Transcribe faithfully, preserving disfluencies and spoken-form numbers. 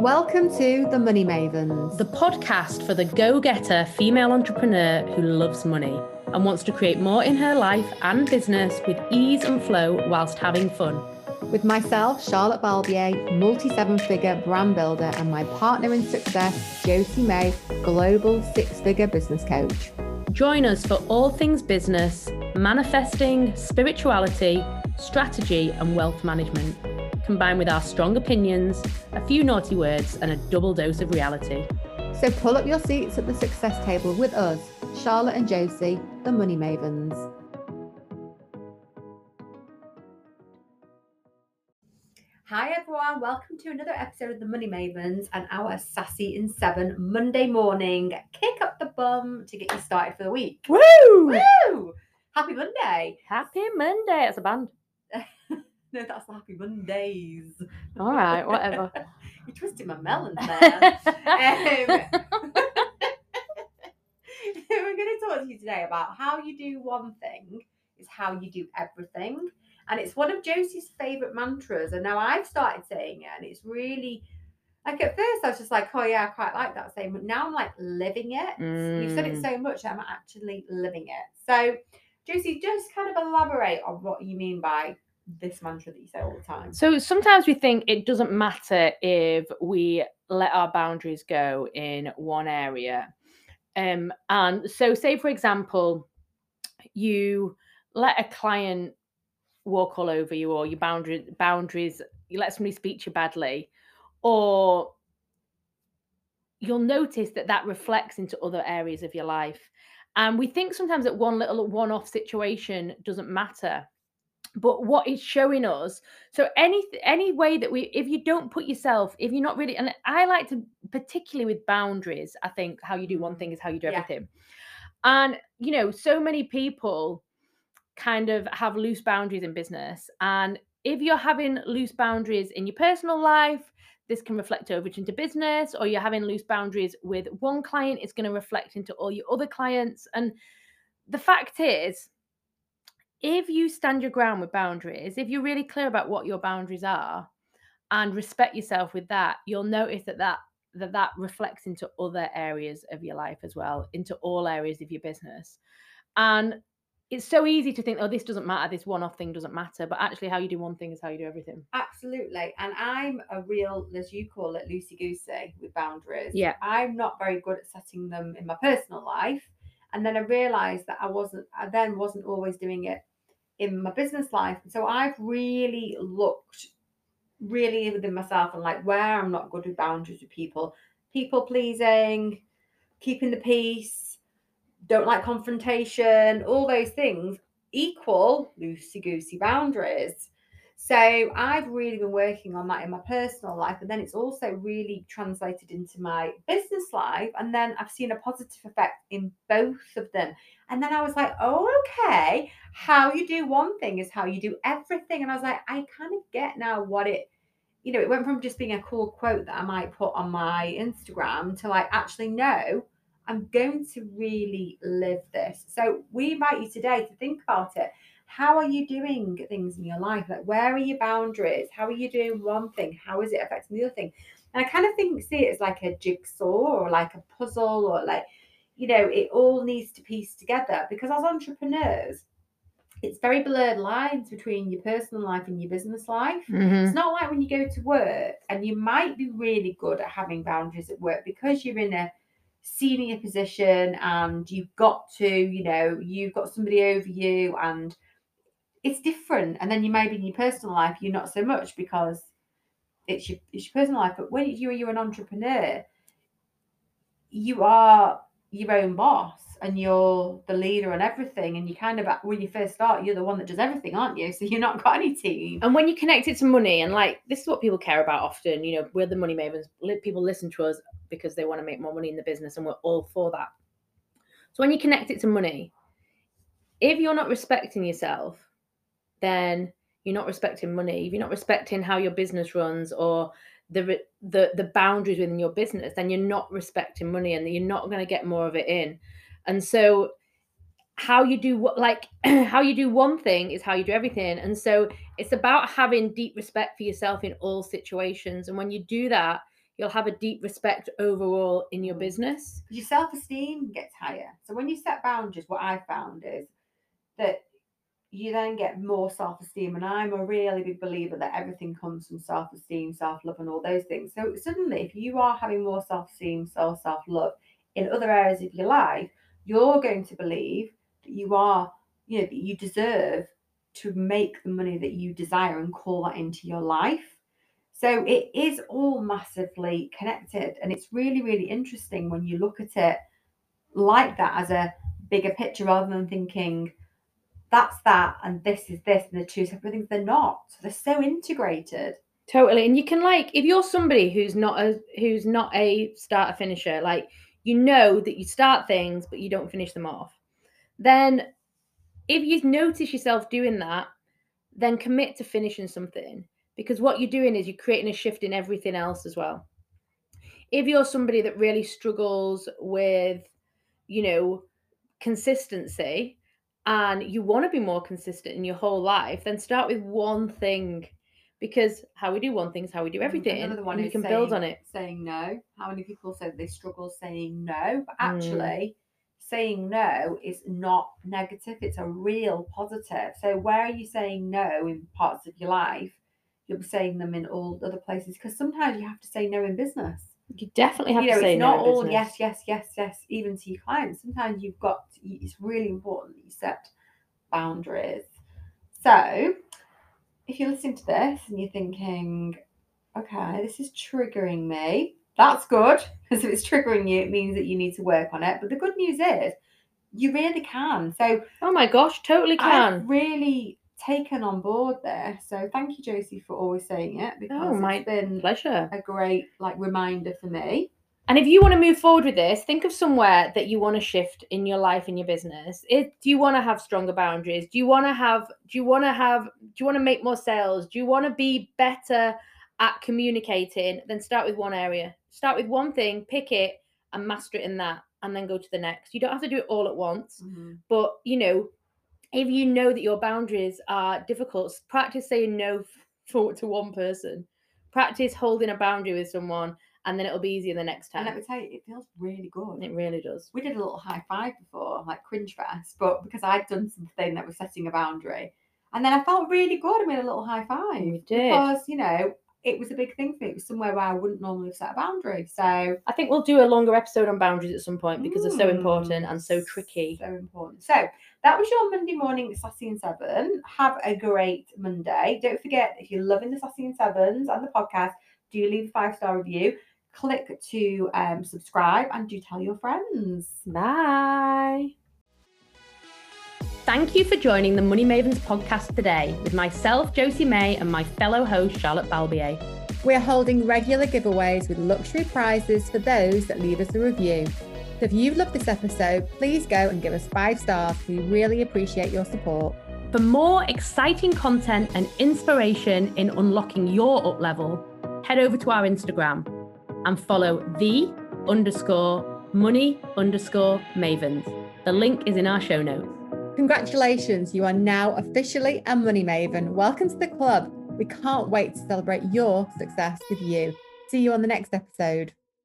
Welcome to The Money Mavens, the podcast for the go-getter female entrepreneur who loves money and wants to create more in her life and business with ease and flow whilst having fun. With myself, Charlotte Balbier, multi-seven-figure brand builder, and my partner in success, Josie May, global six-figure business coach. Join us for all things business, manifesting, spirituality, strategy and wealth management, combined with our strong opinions, a few naughty words and a double dose of reality. So pull up your seats at the success table with us, Charlotte and Josie, the Money Mavens. Hi everyone, welcome to another episode of the Money Mavens and our Sassy in Seven Monday morning kick up the bum to get you started for the week. Woo! Woo! Happy Monday! Happy Monday! It's a band. No, that's the Happy Mondays. All right, whatever. You twisted my melon there. um, we're going to talk to you today about how you do one thing is how you do everything. And it's one of Josie's favourite mantras. And now I've started saying it. And it's really, like at first I was just like, oh yeah, I quite like that saying. But now I'm like living it. Mm. You've said it so much that I'm actually living it. So Josie, just kind of elaborate on what you mean by this mantra that you say all the time. So sometimes we think it doesn't matter if we let our boundaries go in one area. Um, and so say, for example, you let a client walk all over you, or your boundary, boundaries, you let somebody speak to you badly, or you'll notice that that reflects into other areas of your life. And we think sometimes that one little one-off situation doesn't matter. But what it's showing us, so any any way that we, if you don't put yourself, if you're not really, and I like to, particularly with boundaries, I think how you do one thing is how you do everything. Yeah. And, you know, so many people kind of have loose boundaries in business. And if you're having loose boundaries in your personal life, this can reflect over into business, or you're having loose boundaries with one client, it's going to reflect into all your other clients. And the fact is, if you stand your ground with boundaries, if you're really clear about what your boundaries are and respect yourself with that, you'll notice that that, that, that reflects into other areas of your life as well, into all areas of your business. And it's so easy to think, oh, this doesn't matter, this one-off thing doesn't matter. But actually, how you do one thing is how you do everything. Absolutely. And I'm a real, as you call it, loosey-goosey with boundaries. Yeah. I'm not very good at setting them in my personal life. And then I realised that I wasn't, I then wasn't always doing it in my business life. And so I've really looked really within myself and like where I'm not good with boundaries with people, people pleasing, keeping the peace, don't like confrontation, all those things equal loosey-goosey boundaries. So I've really been working on that in my personal life. And then it's also really translated into my business life. And then I've seen a positive effect in both of them. And then I was like, oh, okay, how you do one thing is how you do everything. And I was like, I kind of get now what it, you know, it went from just being a cool quote that I might put on my Instagram to like, actually, no, I'm going to really live this. So we invite you today to think about it. How are you doing things in your life? Like, where are your boundaries? How are you doing one thing? How is it affecting the other thing? And I kind of think, see it as like a jigsaw or like a puzzle or like, you know, it all needs to piece together because as entrepreneurs, it's very blurred lines between your personal life and your business life. Mm-hmm. It's not like when you go to work and you might be really good at having boundaries at work because you're in a senior position and you've got to, you know, you've got somebody over you and it's different. And then you maybe in your personal life, you're not so much because it's your, it's your personal life. But when you, you're an entrepreneur, you are your own boss and you're the leader and everything. And you kind of, when you first start, you're the one that does everything, aren't you? So you're not got any team. And when you connect it to money, and like, this is what people care about often, you know, we're the money mavens. People listen to us because they want to make more money in the business and we're all for that. So when you connect it to money, if you're not respecting yourself, then you're not respecting money. If you're not respecting how your business runs or the the the boundaries within your business, then you're not respecting money and you're not going to get more of it in. And so how you do what, like how you do one thing is how you do everything. And so it's about having deep respect for yourself in all situations. And when you do that, you'll have a deep respect overall in your business. Your self-esteem gets higher. So when you set boundaries, what I found is that you then get more self-esteem. And I'm a really big believer that everything comes from self-esteem, self-love, and all those things. So suddenly, if you are having more self-esteem, so self-love in other areas of your life, you're going to believe that you are, you know, that you deserve to make the money that you desire and call that into your life. So it is all massively connected. And it's really, really interesting when you look at it like that as a bigger picture, rather than thinking that's that and this is this and the two separate things. They're not. They're so integrated. Totally. And you can, like, if you're somebody who's not a who's not a starter finisher, like, you know that you start things but you don't finish them off, then if you notice yourself doing that, then commit to finishing something. Because what you're doing is you're creating a shift in everything else as well. If you're somebody that really struggles with, you know, consistency, and you want to be more consistent in your whole life, then start with one thing. Because how we do one thing is how we do everything. Another one and you is can saying, build on it. Saying no. How many people say they struggle saying no? But actually, mm. saying no is not negative. It's a real positive. So where are you saying no in parts of your life? You'll be saying them in all other places, because sometimes you have to say no in business. You definitely have you know, to say no. It's not no all business. yes, yes, yes, yes, even to your clients. Sometimes you've got, to, it's really important that you set boundaries. So if you're listening to this and you're thinking, okay, this is triggering me, that's good. Because if it's triggering you, it means that you need to work on it. But the good news is you really can. So, oh my gosh, totally can. I've really taken on board there, so thank you, Josie, for always saying it, because oh, my it's been pleasure. A great like reminder for me. And if you want to move forward with this, think of somewhere that you want to shift in your life, in your business. If, do you want to have stronger boundaries? Do you want to have? Do you want to have? Do you want to make more sales? Do you want to be better at communicating? Then start with one area. Start with one thing, pick it, and master it in that, and then go to the next. You don't have to do it all at once, mm-hmm. but you know. If you know that your boundaries are difficult, practice saying no for, to one person. Practice holding a boundary with someone, and then it'll be easier the next time. And let me tell you, it feels really good. It really does. We did a little high five before, like cringe fest, but because I'd done something that was setting a boundary. And then I felt really good with a little high five. We did. Because, you know, it was a big thing for me. It was somewhere where I wouldn't normally have set a boundary. So I think we'll do a longer episode on boundaries at some point, because mm, they're so important and so tricky. So important. So that was your Monday morning Sassy in Seven. Have a great Monday. Don't forget, if you're loving the Sassy in Sevens and the podcast, do leave a five-star review. Click to um, subscribe, and do tell your friends. Bye. Thank you for joining the Money Mavens podcast today with myself, Josie May, and my fellow host, Charlotte Balbier. We're holding regular giveaways with luxury prizes for those that leave us a review. So if you've loved this episode, please go and give us five stars. We really appreciate your support. For more exciting content and inspiration in unlocking your up level, head over to our Instagram and follow the underscore money underscore mavens. The link is in our show notes. Congratulations, you are now officially a Money Maven. Welcome to the club. We can't wait to celebrate your success with you. See you on the next episode.